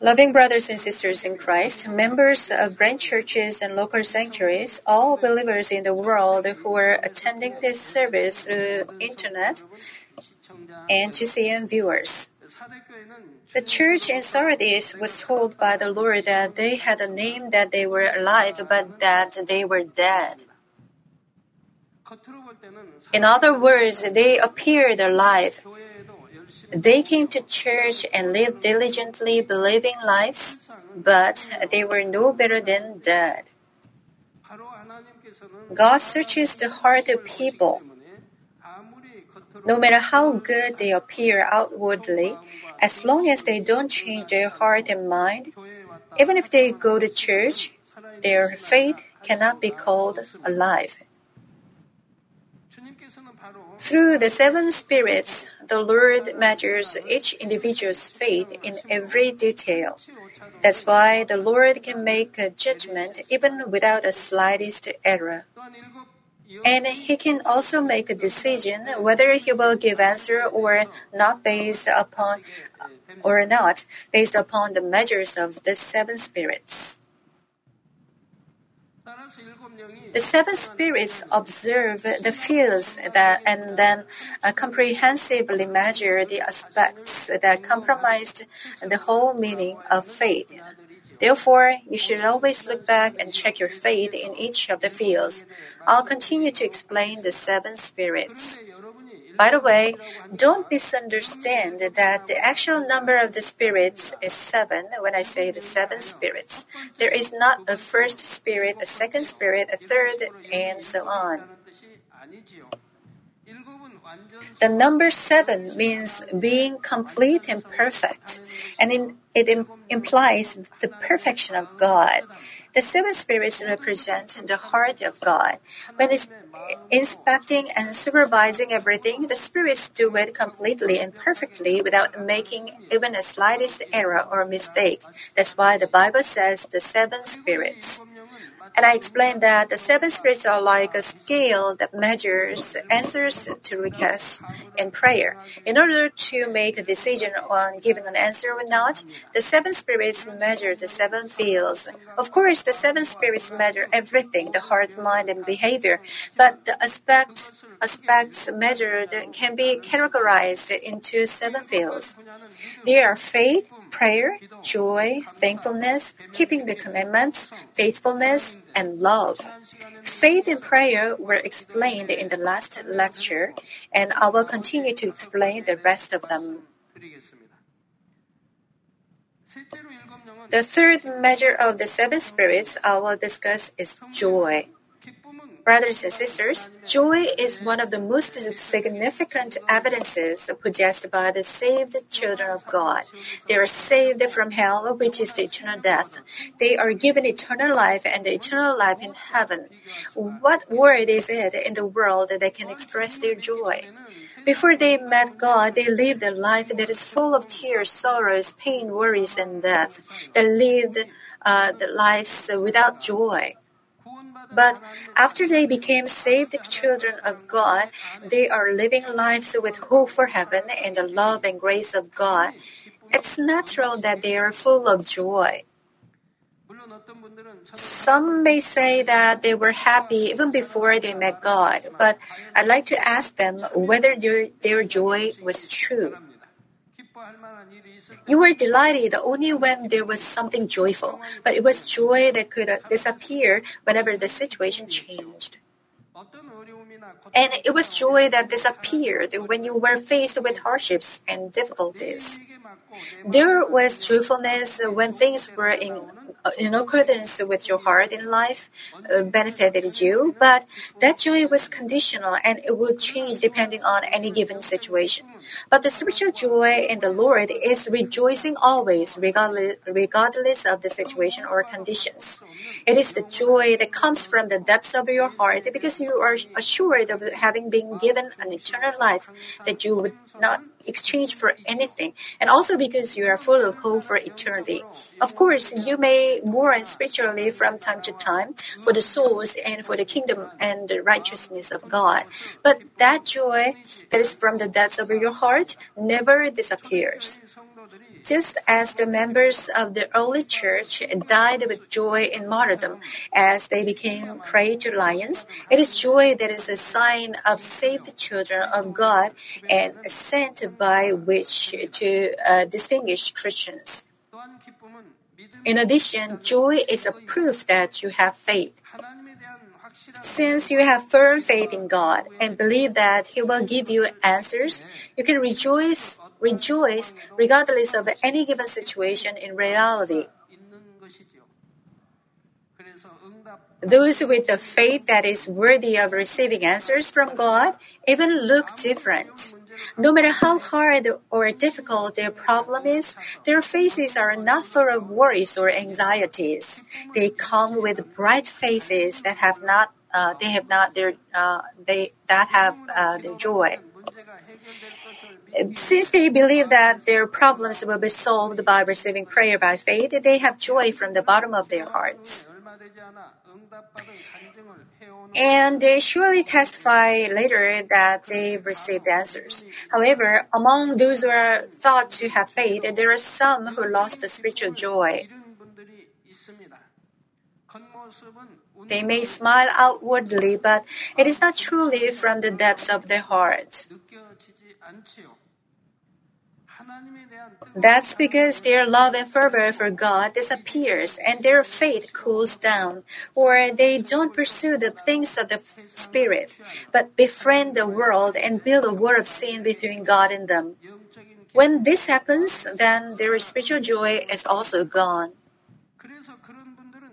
Loving brothers and sisters in Christ, members of branch churches and local sanctuaries, all believers in the world who are attending this service through internet, and GCN viewers. The church in Sardis was told by the Lord that they had a name that they were alive, but that they were dead. In other words, they appeared alive. They came to church and lived diligently, believing lives, but they were no better than dead. God searches the heart of people. No matter how good they appear outwardly, as long as they don't change their heart and mind, even if they go to church, their faith cannot be called alive. Through the seven spirits, the Lord measures each individual's faith in every detail. That's why the Lord can make a judgment even without the slightest error. And He can also make a decision whether He will give answer or not based upon the measures of the seven spirits. The seven spirits observe the fields and then comprehensively measure the aspects that compromised the whole meaning of faith. Therefore, you should always look back and check your faith in each of the fields. I'll continue to explain the seven spirits. By the way, don't misunderstand that the actual number of the spirits is seven when I say the seven spirits. There is not a first spirit, a second spirit, a third, and so on. The number seven means being complete and perfect, and it implies the perfection of God. The seven spirits represent the heart of God. When inspecting and supervising everything, the spirits do it completely and perfectly without making even the slightest error or mistake. That's why the Bible says the seven spirits. And I explained that the seven spirits are like a scale that measures answers to requests in prayer. In order to make a decision on giving an answer or not, the seven spirits measure the seven fields. Of course, the seven spirits measure everything, the heart, mind, and behavior. But the aspects measured can be categorized into seven fields. They are faith, prayer, joy, thankfulness, keeping the commandments, faithfulness, and love. Faith and prayer were explained in the last lecture, and I will continue to explain the rest of them. The third measure of the seven spirits I will discuss is joy. Brothers and sisters, joy is one of the most significant evidences possessed by the saved children of God. They are saved from hell, which is the eternal death. They are given eternal life and eternal life in heaven. What word is it in the world that can express their joy? Before they met God, they lived a life that is full of tears, sorrows, pain, worries, and death. They lived the lives without joy. But after they became saved children of God, they are living lives with hope for heaven and the love and grace of God. It's natural that they are full of joy. Some may say that they were happy even before they met God, but I'd like to ask them whether their joy was true. You were delighted only when there was something joyful, but it was joy that could disappear whenever the situation changed. And it was joy that disappeared when you were faced with hardships and difficulties. There was joyfulness when things were in accordance with your heart in life, benefited you, but that joy was conditional and it would change depending on any given situation. But the spiritual joy in the Lord is rejoicing always, regardless of the situation or conditions. It is the joy that comes from the depths of your heart because you are assured of having been given an eternal life that you would not exchange for anything, and also because you are full of hope for eternity. Of course, you may mourn spiritually from time to time for the souls and for the kingdom and the righteousness of God, but that joy that is from the depths of your heart never disappears. just as the members of the early church died with joy in martyrdom as they became prey to lions, it is joy that is a sign of saved children of God and a scent by which to distinguish Christians. In addition, joy is a proof that you have faith. Since you have firm faith in God and believe that He will give you answers, you can rejoice regardless of any given situation in reality. Those with the faith that is worthy of receiving answers from God even look different. No matter how hard or difficult their problem is, their faces are not full of worries or anxieties. They come with bright faces that have their joy. Since they believe that their problems will be solved by receiving prayer by faith, they have joy from the bottom of their hearts. And they surely testify later that they've received answers. However, among those who are thought to have faith, there are some who lost the spiritual joy. They may smile outwardly, but it is not truly from the depths of their heart. That's because their love and fervor for God disappears and their faith cools down, or they don't pursue the things of the Spirit, but befriend the world and build a wall of sin between God and them. When this happens, then their spiritual joy is also gone.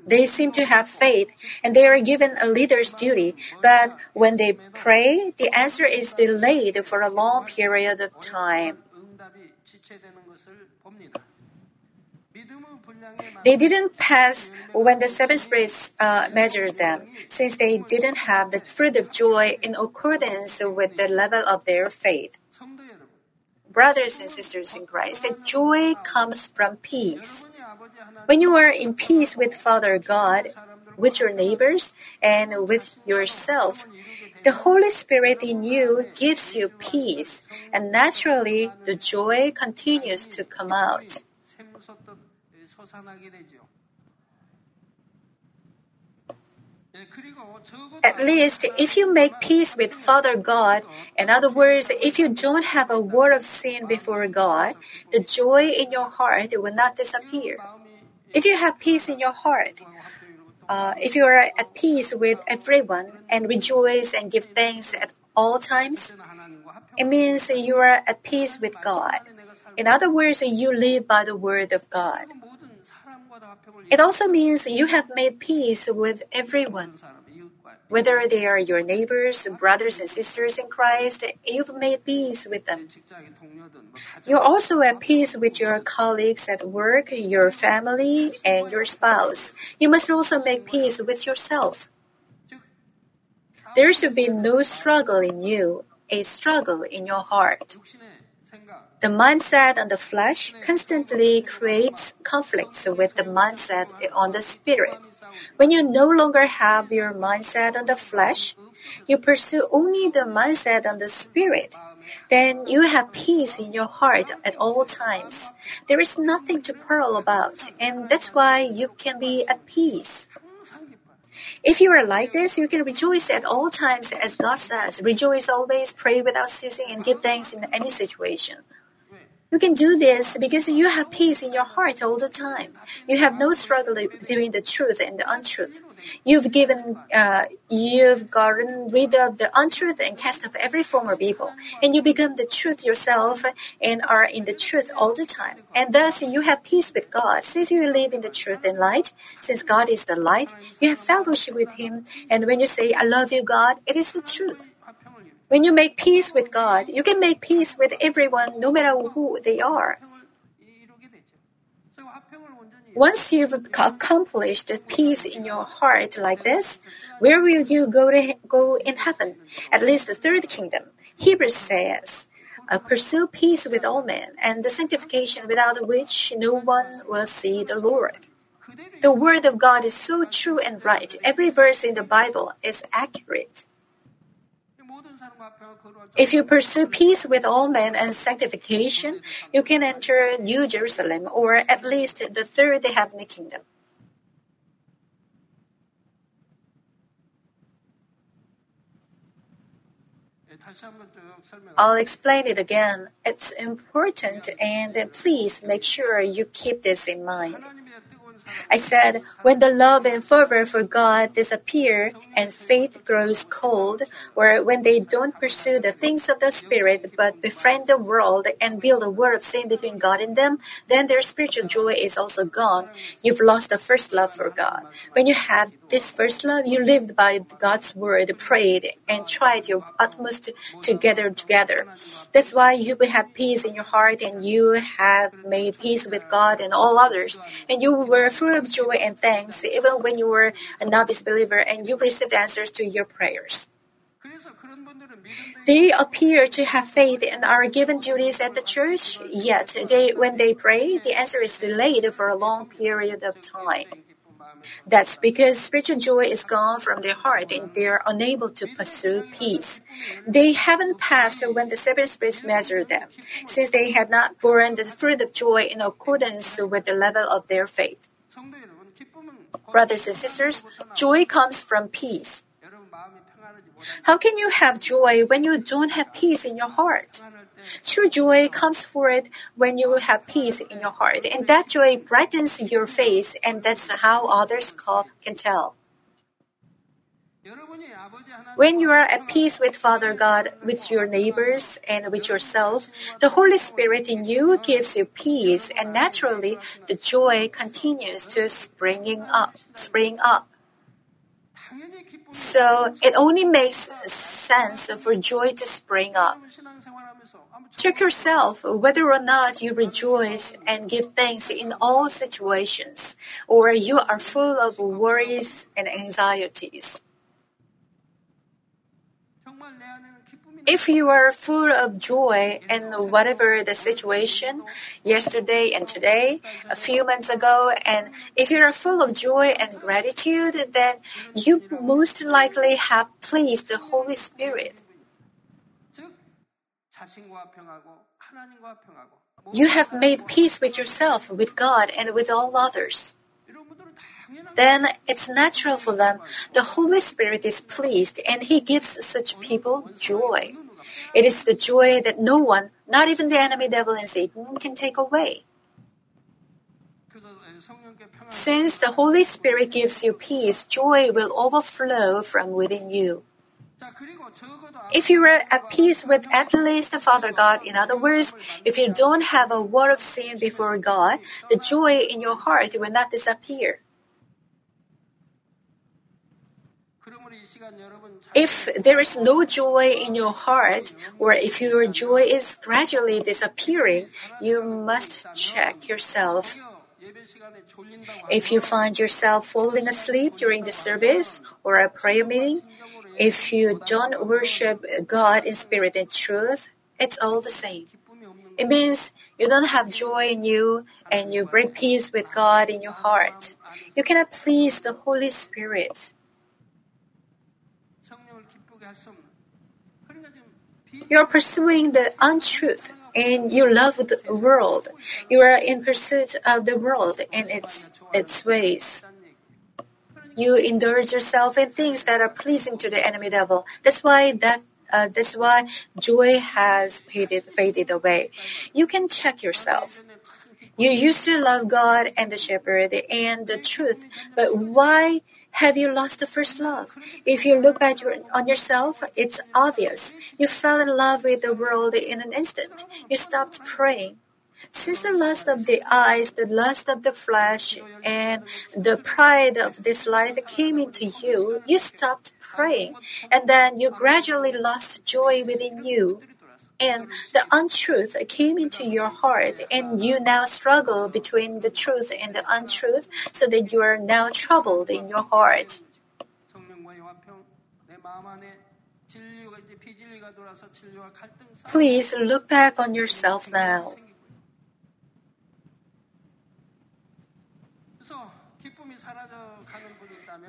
They seem to have faith, and they are given a leader's duty, but when they pray, the answer is delayed for a long period of time. They didn't pass when the seven spirits measured them, since they didn't have the fruit of joy in accordance with the level of their faith. Brothers and sisters in Christ, the joy comes from peace. When you are in peace with Father God, with your neighbors, and with yourself, the Holy Spirit in you gives you peace, and naturally the joy continues to come out. At least if you make peace with Father God, in other words, if you don't have a word of sin before God, the joy in your heart will not disappear. If you have peace in your heart, if you are at peace with everyone and rejoice and give thanks at all times, it means you are at peace with God. In other words, you live by the word of God. It also means you have made peace with everyone. Whether they are your neighbors, brothers and sisters in Christ, you've made peace with them. You're also at peace with your colleagues at work, your family, and your spouse. You must also make peace with yourself. There should be no struggle in you, a struggle in your heart. The mindset on the flesh constantly creates conflicts with the mindset on the spirit. When you no longer have your mindset on the flesh, you pursue only the mindset on the spirit. Then you have peace in your heart at all times. There is nothing to quarrel about, and that's why you can be at peace. If you are like this, you can rejoice at all times, as God says, rejoice always, pray without ceasing, and give thanks in any situation. You can do this because you have peace in your heart all the time. You have no struggle between the truth and the untruth. You've gotten rid of the untruth and cast off every form of evil, and you become the truth yourself and are in the truth all the time. And thus you have peace with God, since you live in the truth and light. Since God is the light, you have fellowship with Him, and when you say, I love you, God, it is the truth. When you make peace with God, you can make peace with everyone, no matter who they are. Once you've accomplished peace in your heart like this, where will you go in heaven? At least the third kingdom. Hebrews says, pursue peace with all men and the sanctification without which no one will see the Lord. The word of God is so true and right. Every verse in the Bible is accurate. If you pursue peace with all men and sanctification, you can enter New Jerusalem, or at least the third heavenly kingdom. I'll explain it again. It's important, and please make sure you keep this in mind. I said, when the love and fervor for God disappear and faith grows cold, or when they don't pursue the things of the Spirit but befriend the world and build a wall of sin between God and them, then their spiritual joy is also gone. You've lost the first love for God. When you have this first love, you lived by God's word, prayed, and tried your utmost to gather together. That's why you will have peace in your heart, and you have made peace with God and all others, and you were full of joy and thanks, even when you were a novice believer, and you received answers to your prayers. They appear to have faith and are given duties at the church, yet when they pray, the answer is delayed for a long period of time. That's because spiritual joy is gone from their heart, and they are unable to pursue peace. They haven't passed when the seven spirits measure them, since they had not borne the fruit of joy in accordance with the level of their faith. Brothers and sisters, joy comes from peace. How can you have joy when you don't have peace in your heart? True joy comes forth when you have peace in your heart, and that joy brightens your face, and that's how others can tell. When you are at peace with Father God, with your neighbors, and with yourself, the Holy Spirit in you gives you peace, and naturally, the joy continues to spring up. So it only makes sense for joy to spring up. Check yourself whether or not you rejoice and give thanks in all situations, or you are full of worries and anxieties. If you are full of joy in whatever the situation, yesterday and today, a few months ago, and if you are full of joy and gratitude, then you most likely have pleased the Holy Spirit. You have made peace with yourself, with God, and with all others. Then it's natural for them. The Holy Spirit is pleased, and He gives such people joy. It is the joy that no one, not even the enemy devil and Satan, can take away. Since the Holy Spirit gives you peace, joy will overflow from within you. If you are at peace with at least the Father God, in other words, if you don't have a word of sin before God, the joy in your heart will not disappear. If there is no joy in your heart, or if your joy is gradually disappearing, you must check yourself. If you find yourself falling asleep during the service or a prayer meeting, if you don't worship God in spirit and truth, it's all the same. It means you don't have joy in you, and you break peace with God in your heart. You cannot please the Holy Spirit. You are pursuing the untruth, and you love the world. You are in pursuit of the world and its ways. You indulge yourself in things that are pleasing to the enemy devil. That's why joy has faded away. You can check yourself. You used to love God and the shepherd and the truth, but why have you lost the first love? If you look back on yourself, it's obvious. You fell in love with the world in an instant. You stopped praying. Since the lust of the eyes, the lust of the flesh, and the pride of this life came into you, you stopped praying, and then you gradually lost joy within you. And the untruth came into your heart, and you now struggle between the truth and the untruth, so that you are now troubled in your heart. Please look back on yourself now.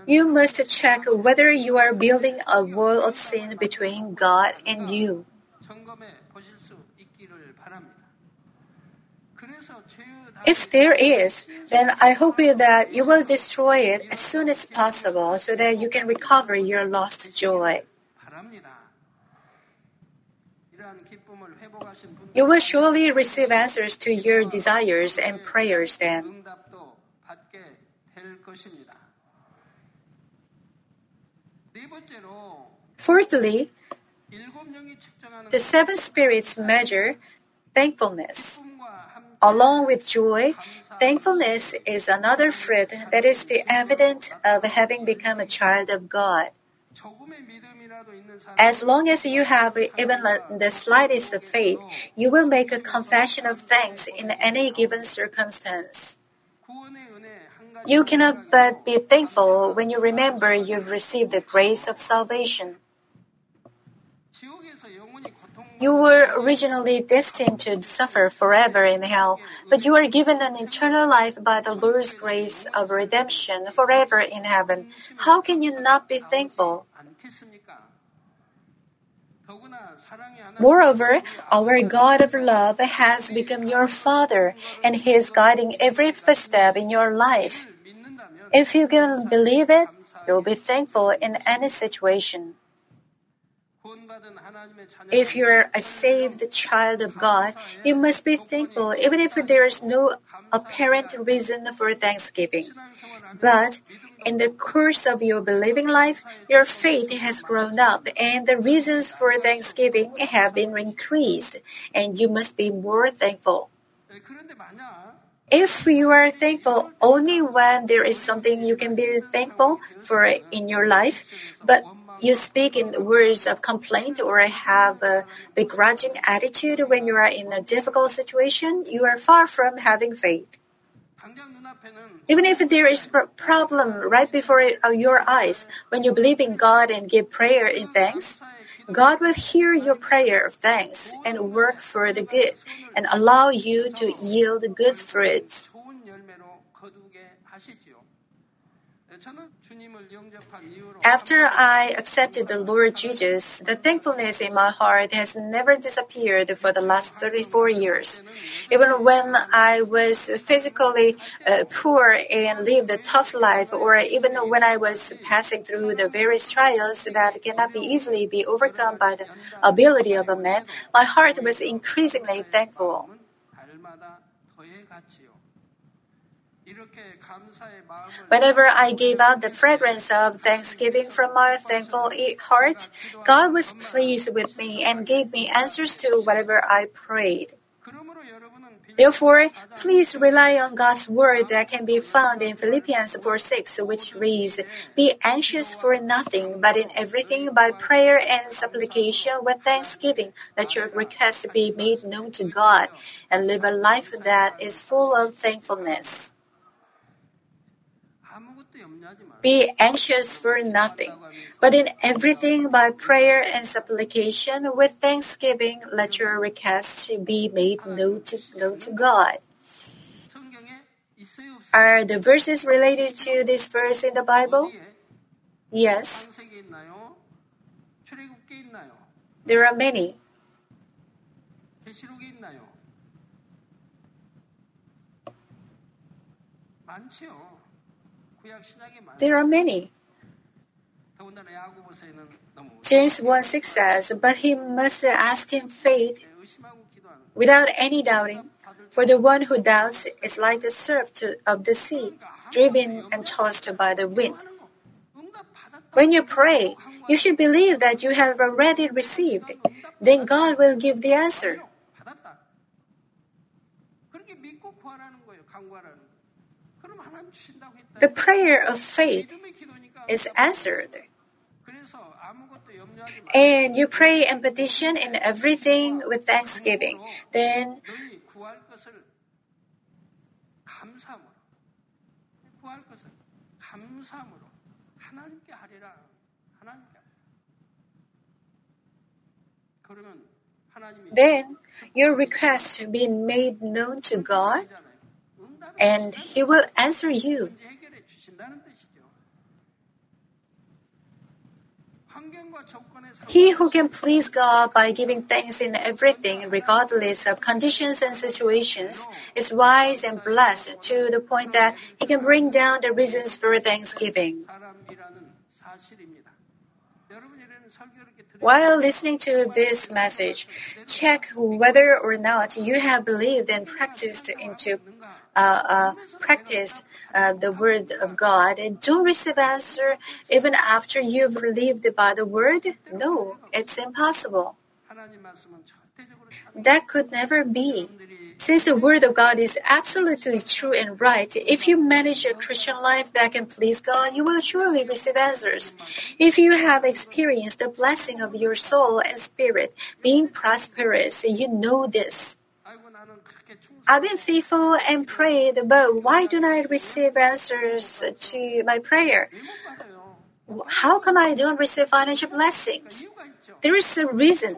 You must check whether you are building a wall of sin between God and you. If there is, then I hope that you will destroy it as soon as possible so that you can recover your lost joy. You will surely receive answers to your desires and prayers then. Fourthly, the seven spirits measure thankfulness. Along with joy, thankfulness is another fruit that is the evidence of having become a child of God. As long as you have even the slightest of faith, you will make a confession of thanks in any given circumstance. You cannot but be thankful when you remember you've received the grace of salvation. You were originally destined to suffer forever in hell, but you are given an eternal life by the Lord's grace of redemption forever in heaven. How can you not be thankful? Moreover, our God of love has become your Father, and He is guiding every footstep in your life. If you can believe it, you'll be thankful in any situation. If you're a saved child of God, you must be thankful even if there is no apparent reason for thanksgiving. But in the course of your believing life, your faith has grown up and the reasons for thanksgiving have been increased, and you must be more thankful. If you are thankful only when there is something you can be thankful for in your life, but you speak in words of complaint or have a begrudging attitude when you are in a difficult situation, you are far from having faith. Even if there is a problem right before your eyes, when you believe in God and give prayer in thanks, God will hear your prayer of thanks and work for the good and allow you to yield good fruits. After I accepted the Lord Jesus, the thankfulness in my heart has never disappeared for the last 34 years. Even when I was physically poor and lived a tough life, or even when I was passing through the various trials that cannot be easily be overcome by the ability of a man, my heart was increasingly thankful. Whenever I gave out the fragrance of thanksgiving from my thankful heart, God was pleased with me and gave me answers to whatever I prayed. Therefore, please rely on God's word that can be found in Philippians 4:6, which reads, "Be anxious for nothing, but in everything by prayer and supplication with thanksgiving, let your requests be made known to God, and live a life that is full of thankfulness." Be anxious for nothing, but in everything by prayer and supplication with thanksgiving, let your requests be made known to God. Are the verses related to this verse in the Bible? Yes. There are many. There are many. James 1:6 says, "But he must ask in faith without any doubting, for the one who doubts is like the surf of the sea, driven and tossed by the wind." When you pray, you should believe that you have already received. Then God will give the answer. The prayer of faith is answered. And you pray and petition in everything with thanksgiving. Then your request be made known to God, and He will answer you. He who can please God by giving thanks in everything, regardless of conditions and situations, is wise and blessed to the point that he can bring down the reasons for thanksgiving. While listening to this message, check whether or not you have believed and practiced the Word of God and don't receive answer even after you've believed by the Word? No, it's impossible. That could never be. Since the Word of God is absolutely true and right, if you manage your Christian life that can please God, you will surely receive answers. If you have experienced the blessing of your soul and spirit being prosperous, you know this. I've been faithful and prayed, but why don't I receive answers to my prayer? How come I don't receive financial blessings? There is a reason.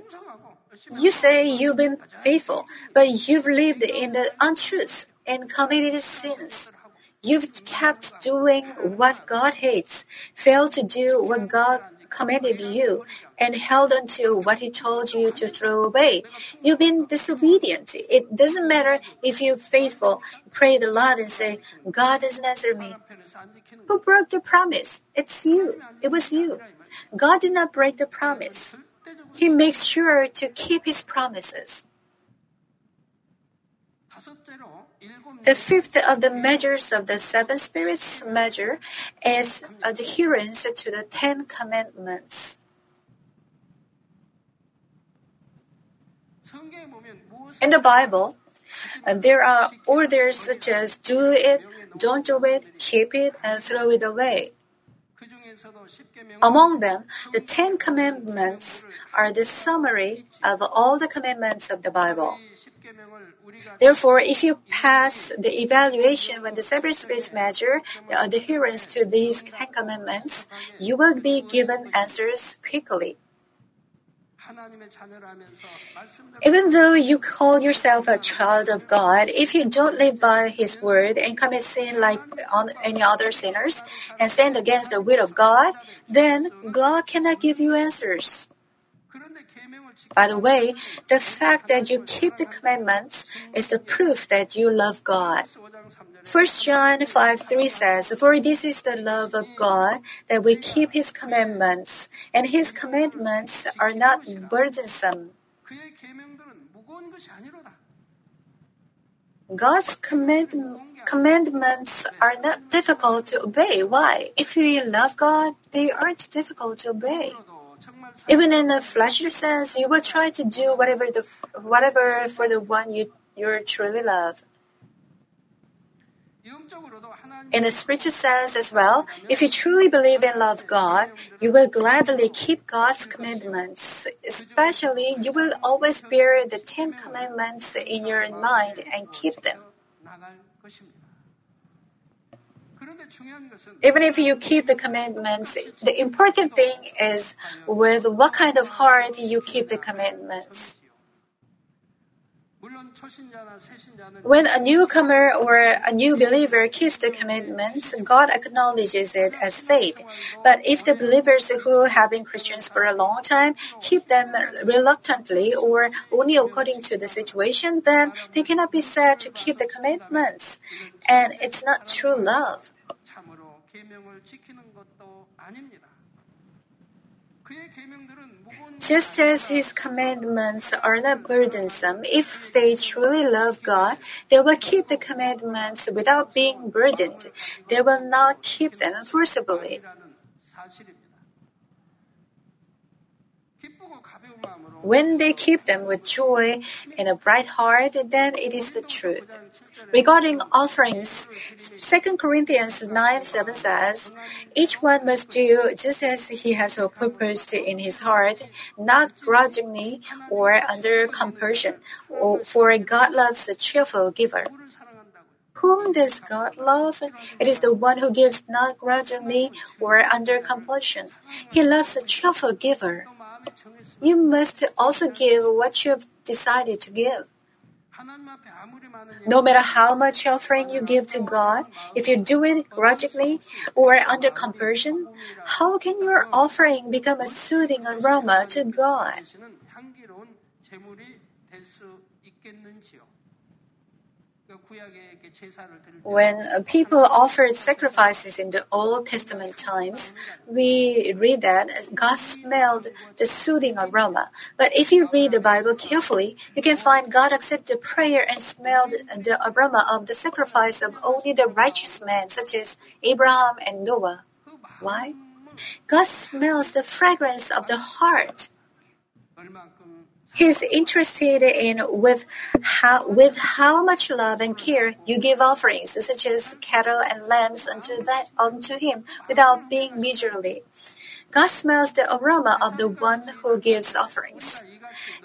You say you've been faithful, but you've lived in the untruths and committed sins. You've kept doing what God hates, failed to do what God commanded you, and held on to what He told you to throw away. You've been disobedient. It doesn't matter if you're faithful, pray the Lord and say, God doesn't answer me. Who broke the promise? It's you. It was you. God did not break the promise. He makes sure to keep His promises. The fifth of the measures of the seven spirits measure is adherence to the Ten Commandments. In the Bible, there are orders such as do it, don't do it, keep it, and throw it away. Among them, the Ten Commandments are the summary of all the commandments of the Bible. Therefore, if you pass the evaluation when the seven spirits measure the adherence to these Ten Commandments, you will be given answers quickly. Even though you call yourself a child of God, if you don't live by His word and commit sin like any other sinners and stand against the will of God, then God cannot give you answers. By the way, the fact that you keep the commandments is the proof that you love God. 1 John 5:3 says, "For this is the love of God, that we keep His commandments, and His commandments are not burdensome." God's commandments are not difficult to obey. Why? If you love God, they aren't difficult to obey. Even in a fleshly sense, you will try to do whatever for the one you truly love. In the spiritual sense as well, if you truly believe and love God, you will gladly keep God's commandments. Especially, you will always bear the Ten Commandments in your mind and keep them. Even if you keep the commandments, the important thing is with what kind of heart you keep the commandments. When a newcomer or a new believer keeps the commandments, God acknowledges it as faith. But if the believers who have been Christians for a long time keep them reluctantly or only according to the situation, then they cannot be said to keep the commandments. And it's not true love. Just as His commandments are not burdensome, if they truly love God, they will keep the commandments without being burdened. They will not keep them forcibly. When they keep them with joy and a bright heart, then it is the truth. Regarding offerings, 2 Corinthians 9:7 says, "Each one must do just as he has purposed in his heart, not grudgingly or under compulsion, for God loves a cheerful giver." Whom does God love? It is the one who gives not grudgingly or under compulsion. He loves a cheerful giver. You must also give what you have decided to give. No matter how much offering you give to God, if you do it grudgingly or under compulsion, how can your offering become a soothing aroma to God? When people offered sacrifices in the Old Testament times, we read that God smelled the soothing aroma. But if you read the Bible carefully, you can find God accepted prayer and smelled the aroma of the sacrifice of only the righteous men, such as Abraham and Noah. Why? God smells the fragrance of the heart. He's interested in with how much love and care you give offerings, such as cattle and lambs unto him, without being miserly. God smells the aroma of the one who gives offerings.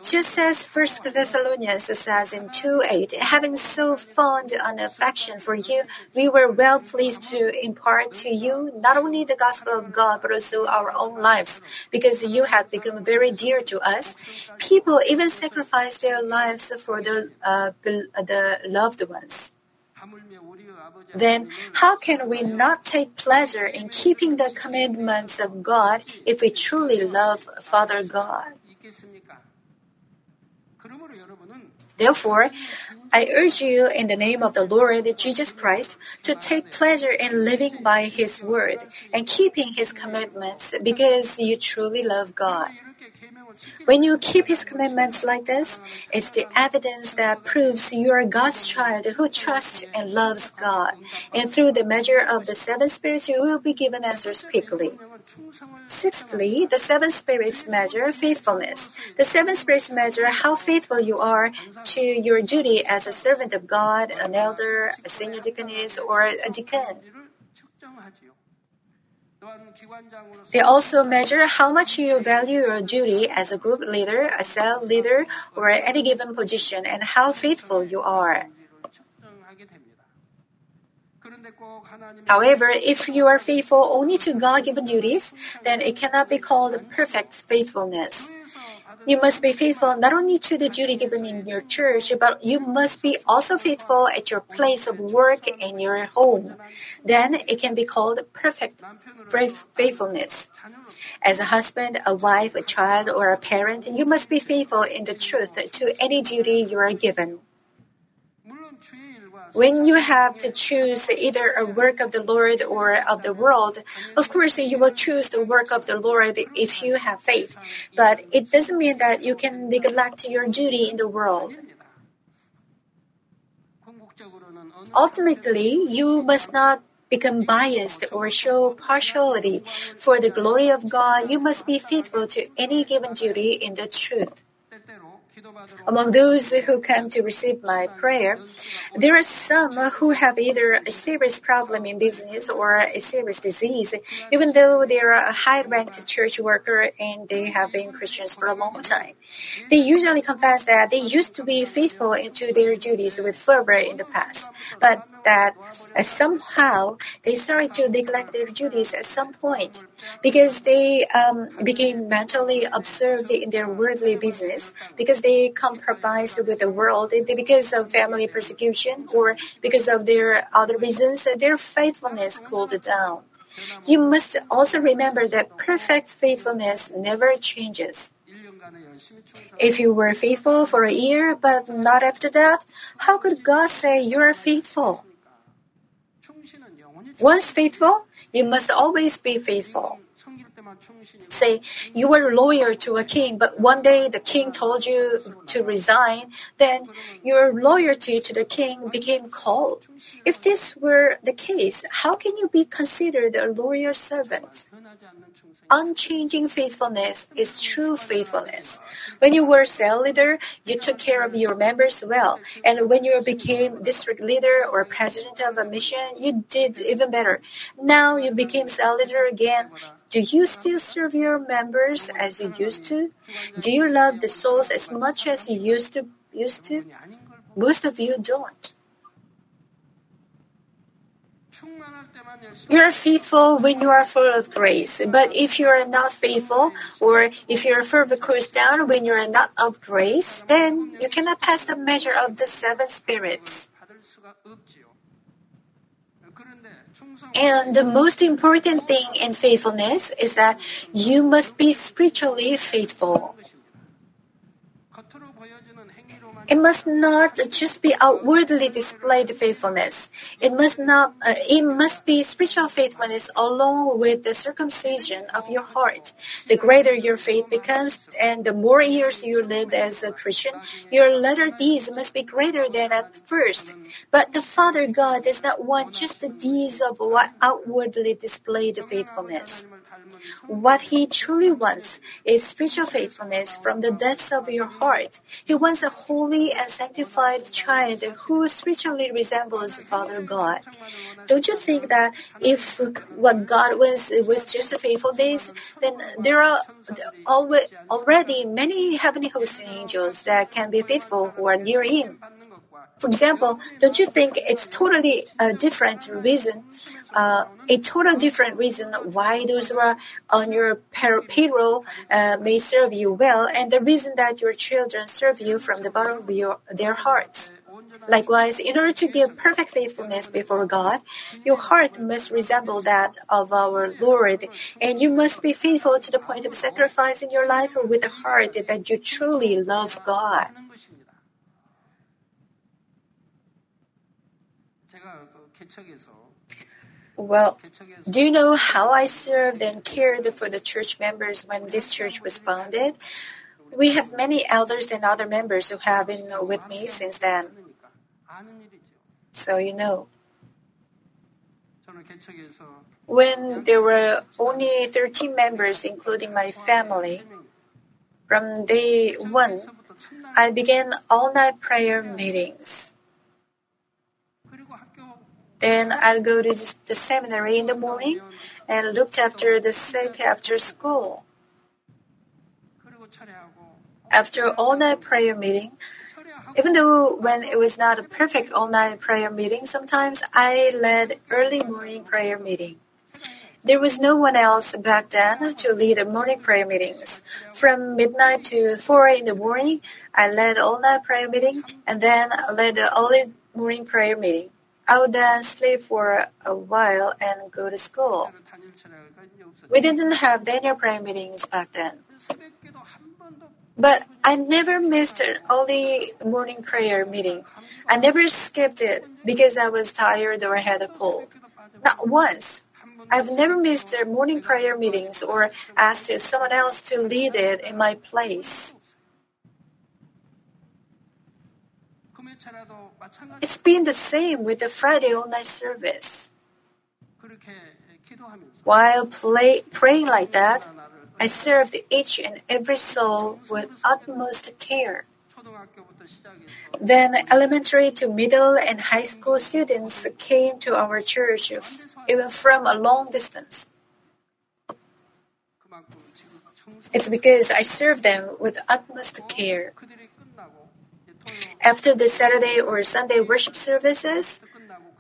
Just as 1 Thessalonians says in 2:8, having so fond an affection for you, we were well pleased to impart to you not only the gospel of God, but also our own lives, because you have become very dear to us. People even sacrifice their lives for the loved ones. Then, how can we not take pleasure in keeping the commandments of God if we truly love Father God? Therefore, I urge you in the name of the Lord Jesus Christ to take pleasure in living by His word and keeping His commandments because you truly love God. When you keep His commandments like this, it's the evidence that proves you are God's child who trusts and loves God. And through the measure of the seven spirits, you will be given answers quickly. Sixthly, the seven spirits measure faithfulness. The seven spirits measure how faithful you are to your duty as a servant of God, an elder, a senior deaconess, or a deacon. They also measure how much you value your duty as a group leader, a cell leader, or any given position, and how faithful you are. However, if you are faithful only to God-given duties, then it cannot be called perfect faithfulness. You must be faithful not only to the duty given in your church, but you must be also faithful at your place of work and your home. Then it can be called perfect faithfulness. As a husband, a wife, a child, or a parent, you must be faithful in the truth to any duty you are given. When you have to choose either a work of the Lord or of the world, of course you will choose the work of the Lord if you have faith. But it doesn't mean that you can neglect your duty in the world. Ultimately, you must not become biased or show partiality. For the glory of God, you must be faithful to any given duty in the truth. Among those who come to receive my prayer, there are some who have either a serious problem in business or a serious disease, even though they are a high-ranked church worker and they have been Christians for a long time. They usually confess that they used to be faithful to their duties with fervor in the past, but that somehow they started to neglect their duties at some point. Because they became mentally absorbed in their worldly business, because they compromised with the world, because of family persecution, or because of their other reasons, their faithfulness cooled down. You must also remember that perfect faithfulness never changes. If you were faithful for a year, but not after that, how could God say you are faithful? Once faithful, you must always be faithful. Say, you were loyal to a king, but one day the king told you to resign, then your loyalty to the king became cold. If this were the case, how can you be considered a loyal servant? Unchanging faithfulness is true faithfulness. When you were cell leader, you took care of your members well. And when you became district leader or president of a mission, you did even better. Now you became cell leader again. Do you still serve your members as you used to? Do you love the souls as much as you used to? Most of you don't. You are faithful when you are full of grace. But if you are not faithful, or if you are further cast down when you are not of grace, then you cannot pass the measure of the seven spirits. And the most important thing in faithfulness is that you must be spiritually faithful. It must not just be outwardly displayed faithfulness. It must be spiritual faithfulness along with the circumcision of your heart. The greater your faith becomes, and the more years you live as a Christian, your latter deeds must be greater than at first. But the Father God does not want just the deeds of what outwardly displayed faithfulness. What He truly wants is spiritual faithfulness from the depths of your heart. He wants a holy and sanctified child who spiritually resembles Father God. Don't you think that if what God was just faithfulness, then there are already many heavenly hosts and angels that can be faithful who are near Him? For example, don't you think it's totally a total different reason why those who are on your payroll may serve you well, and the reason that your children serve you from the bottom of their hearts? Likewise, in order to give perfect faithfulness before God, your heart must resemble that of our Lord, and you must be faithful to the point of sacrificing your life with a heart that you truly love God. Well, do you know how I served and cared for the church members when this church was founded? We have many elders and other members who have been with me since then. So you know. When there were only 13 members, including my family, from day one, I began all-night prayer meetings. Then I'll go to the seminary in the morning and looked after the sick after school. After all-night prayer meeting, even though when it was not a perfect all-night prayer meeting, sometimes I led early morning prayer meeting. There was no one else back then to lead the morning prayer meetings. From midnight to 4 in the morning, I led all-night prayer meeting, and then I led the early morning prayer meeting. I would then sleep for a while and go to school. We didn't have Daniel prayer meetings back then. But I never missed an early morning prayer meeting. I never skipped it because I was tired or had a cold. Not once. I've never missed their morning prayer meetings or asked someone else to lead it in my place. It's been the same with the Friday all-night service. While praying like that, I served each and every soul with utmost care. Then elementary to middle and high school students came to our church, even from a long distance. It's because I served them with utmost care. After the Saturday or Sunday worship services,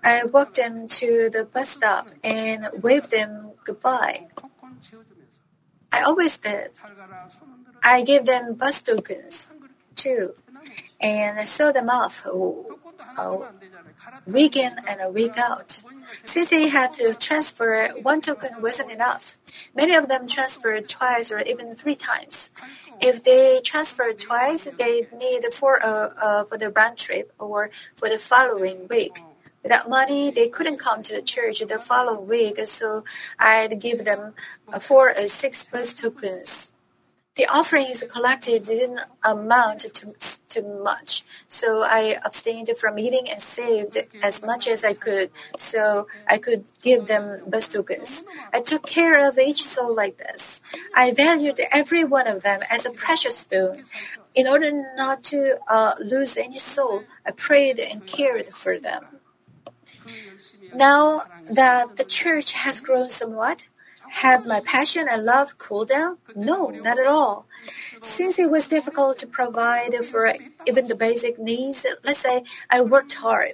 I walked them to the bus stop and waved them goodbye. I always did. I gave them bus tokens, too, and I sold them off a week in and a week out. Since they had to transfer, one token wasn't enough. Many of them transferred twice or even three times. If they transfer twice, they need for the round trip or for the following week. Without money, they couldn't come to the church the following week, so I'd give them 4 or 6 bus tokens. The offerings collected didn't amount to much, so I abstained from eating and saved as much as I could, so I could give them bus tokens. I took care of each soul like this. I valued every one of them as a precious stone. In order not to lose any soul, I prayed and cared for them. Now that the church has grown somewhat, have my passion and love cooled down? No, not at all. Since it was difficult to provide for even the basic needs, let's say I worked hard.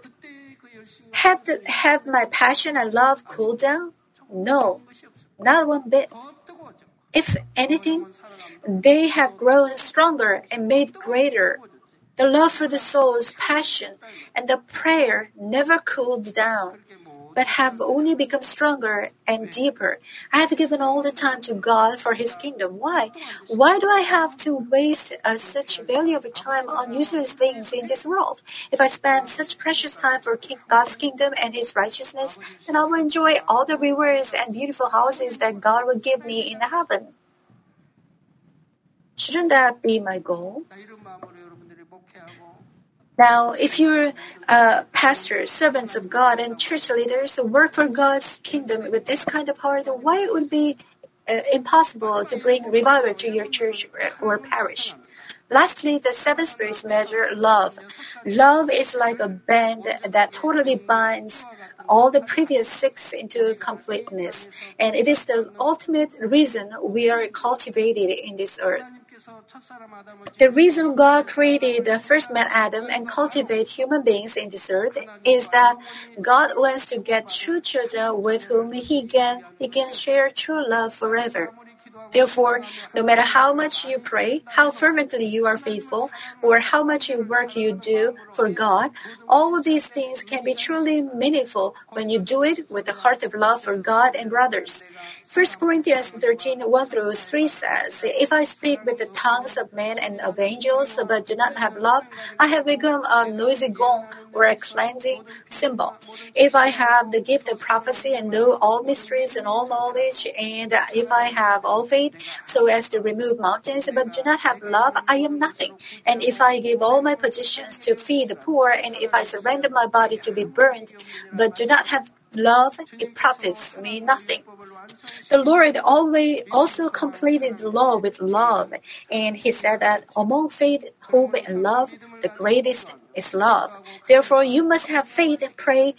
Have my passion and love cooled down? No, not one bit. If anything, they have grown stronger and made greater. The love for the soul's passion and the prayer never cooled down, but have only become stronger and deeper. I have given all the time to God for His kingdom. Why? Why do I have to waste such valuable time on useless things in this world? If I spend such precious time for God's kingdom and His righteousness, then I will enjoy all the rewards and beautiful houses that God will give me in heaven. Shouldn't that be my goal? Now, if you're pastors, servants of God, and church leaders who work for God's kingdom with this kind of heart, why it would be impossible to bring revival to your church or parish? Lastly, the seven spirits measure love. Love is like a band that totally binds all the previous six into completeness, and it is the ultimate reason we are cultivated in this earth. The reason God created the first man Adam and cultivate human beings in this earth is that God wants to get true children with whom He can share true love forever. Therefore, no matter how much you pray, how fervently you are faithful, or how much work you do for God, all these things can be truly meaningful when you do it with the heart of love for God and brothers. 1 Corinthians 13:1-3 says, "If I speak with the tongues of men and of angels, but do not have love, I have become a noisy gong or a cleansing cymbal. If I have the gift of prophecy and know all mysteries and all knowledge, and if I have all faith so as to remove mountains, but do not have love, I am nothing. And if I give all my possessions to feed the poor, and if I surrender my body to be burned, but do not have love, it profits me nothing." The Lord always also completed the law with love, and He said that among faith, hope, and love, the greatest is love. Therefore, you must have faith, pray,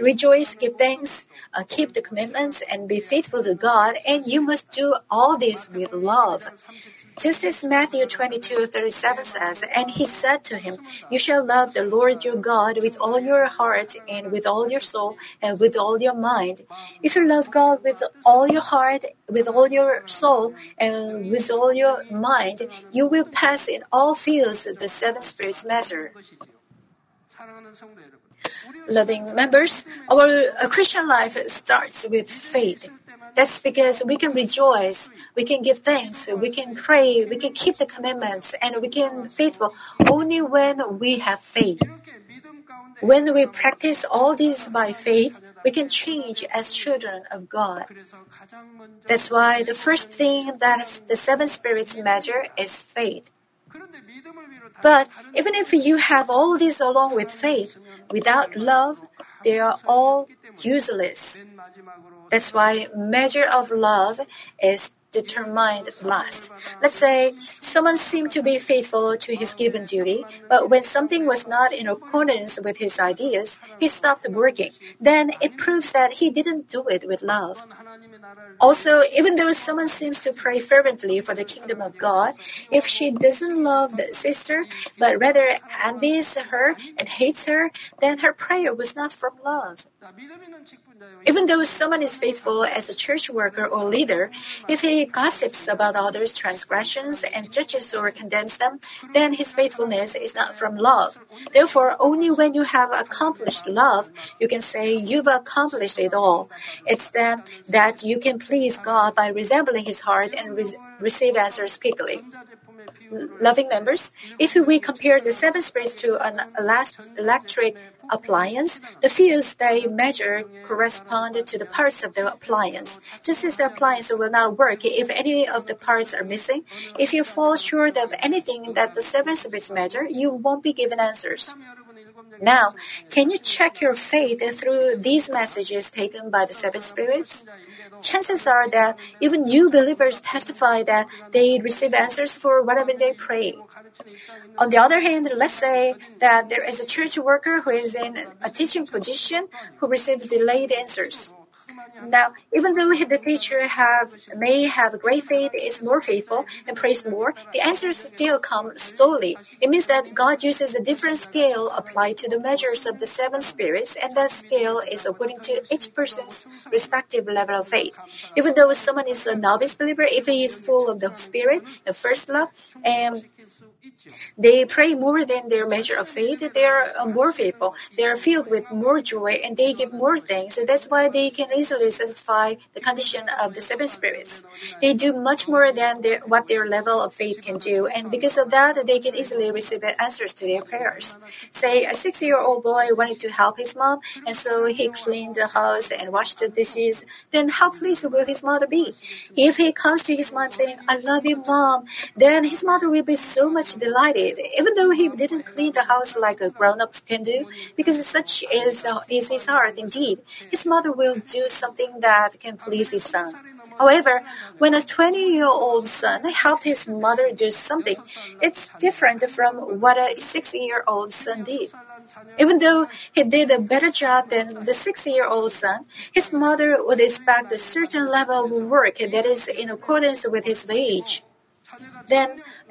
rejoice, give thanks, keep the commandments, and be faithful to God, and you must do all this with love. Just as Matthew 22:37 says, "And He said to him, 'You shall love the Lord your God with all your heart and with all your soul and with all your mind.' If you love God with all your heart, with all your soul, and with all your mind, you will pass in all fields the seven spirits measure." Loving members, our Christian life starts with faith. That's because we can rejoice, we can give thanks, we can pray, we can keep the commandments, and we can be faithful only when we have faith. When we practice all these by faith, we can change as children of God. That's why the first thing that the seven spirits measure is faith. But even if you have all this along with faith, without love, they are all useless. That's why measure of love is determined last. Let's say someone seemed to be faithful to his given duty, but when something was not in accordance with his ideas, he stopped working. Then it proves that he didn't do it with love. Also, even though someone seems to pray fervently for the kingdom of God, if she doesn't love the sister, but rather envies her and hates her, then her prayer was not from love. Even though someone is faithful as a church worker or leader, if he gossips about others' transgressions and judges or condemns them, then his faithfulness is not from love. Therefore, only when you have accomplished love, you can say you've accomplished it all. It's then that you can please God by resembling His heart and receive answers quickly. Loving members, if we compare the seven spirits to an electric appliance, the fields they measure correspond to the parts of the appliance. Just as the appliance will not work if any of the parts are missing, if you fall short of anything that the seven spirits measure, you won't be given answers. Now, can you check your faith through these messages taken by the seven spirits? Chances are that even new believers testify that they receive answers for whatever they pray. On the other hand, let's say that there is a church worker who is in a teaching position who receives delayed answers. Now, even though the teacher may have great faith, is more faithful, and prays more, the answers still come slowly. It means that God uses a different scale applied to the measures of the seven spirits, and that scale is according to each person's respective level of faith. Even though someone is a novice believer, if he is full of the Spirit, the first love, and they pray more than their measure of faith, they are more faithful, they are filled with more joy, and they give more thanks. That's why they can easily satisfy the condition of the seven spirits. They do much more than what their level of faith can do, and because of that, they can easily receive answers to their prayers. Say, a 6-year-old boy wanted to help his mom, and so he cleaned the house and washed the dishes. Then how pleased will his mother be? If he comes to his mom saying, "I love you, Mom," then his mother will be so much delighted, even though he didn't clean the house like a grown-up can do, because such is his heart. Indeed, his mother will do something that can please his son. However, when a 20-year-old son helped his mother do something, it's different from what a 6-year-old son did. Even though he did a better job than the 6-year-old son, his mother would expect a certain level of work that is in accordance with his age.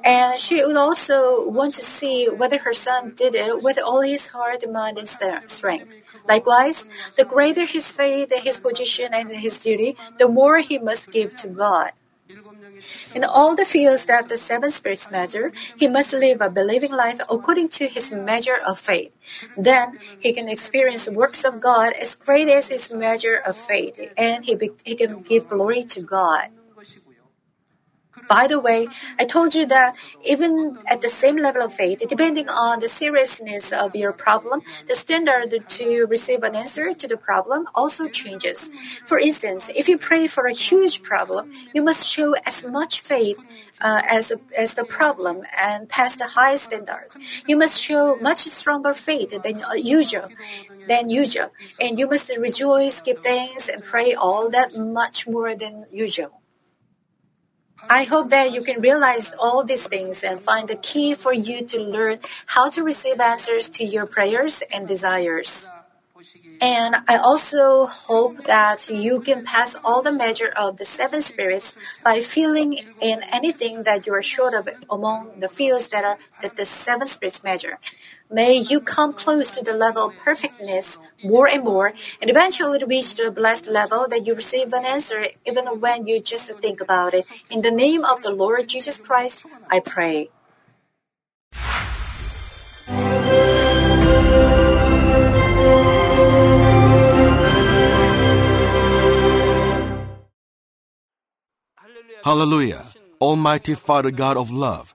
And she would also want to see whether her son did it with all his heart, mind, and strength. Likewise, the greater his faith, his position, and his duty, the more he must give to God. In all the fields that the seven spirits measure, he must live a believing life according to his measure of faith. Then he can experience works of God as great as his measure of faith, and he can give glory to God. By the way, I told you that even at the same level of faith, depending on the seriousness of your problem, the standard to receive an answer to the problem also changes. For instance, if you pray for a huge problem, you must show as much faith as the problem and pass the high standard. You must show much stronger faith than usual, and you must rejoice, give thanks, and pray all that much more than usual. I hope that you can realize all these things and find the key for you to learn how to receive answers to your prayers and desires. And I also hope that you can pass all the measure of the seven spirits by filling in anything that you are short of among the fields that the seven spirits measure. May you come close to the level of perfectness more and more, and eventually reach the blessed level that you receive an answer even when you just think about it. In the name of the Lord Jesus Christ, I pray. Hallelujah! Almighty Father God of love,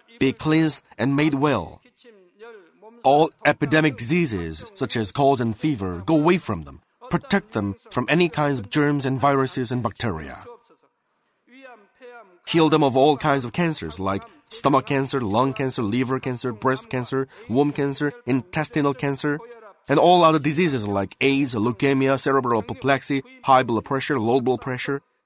Be cleansed and made well. All epidemic diseases, such as cold and fever, go away from them. Protect them from any kinds of germs and viruses and bacteria. Heal them of all kinds of cancers like stomach cancer, lung cancer, liver cancer, breast cancer, womb cancer, intestinal cancer, and all other diseases like AIDS, leukemia, cerebral apoplexy, high blood pressure, low blood pressure,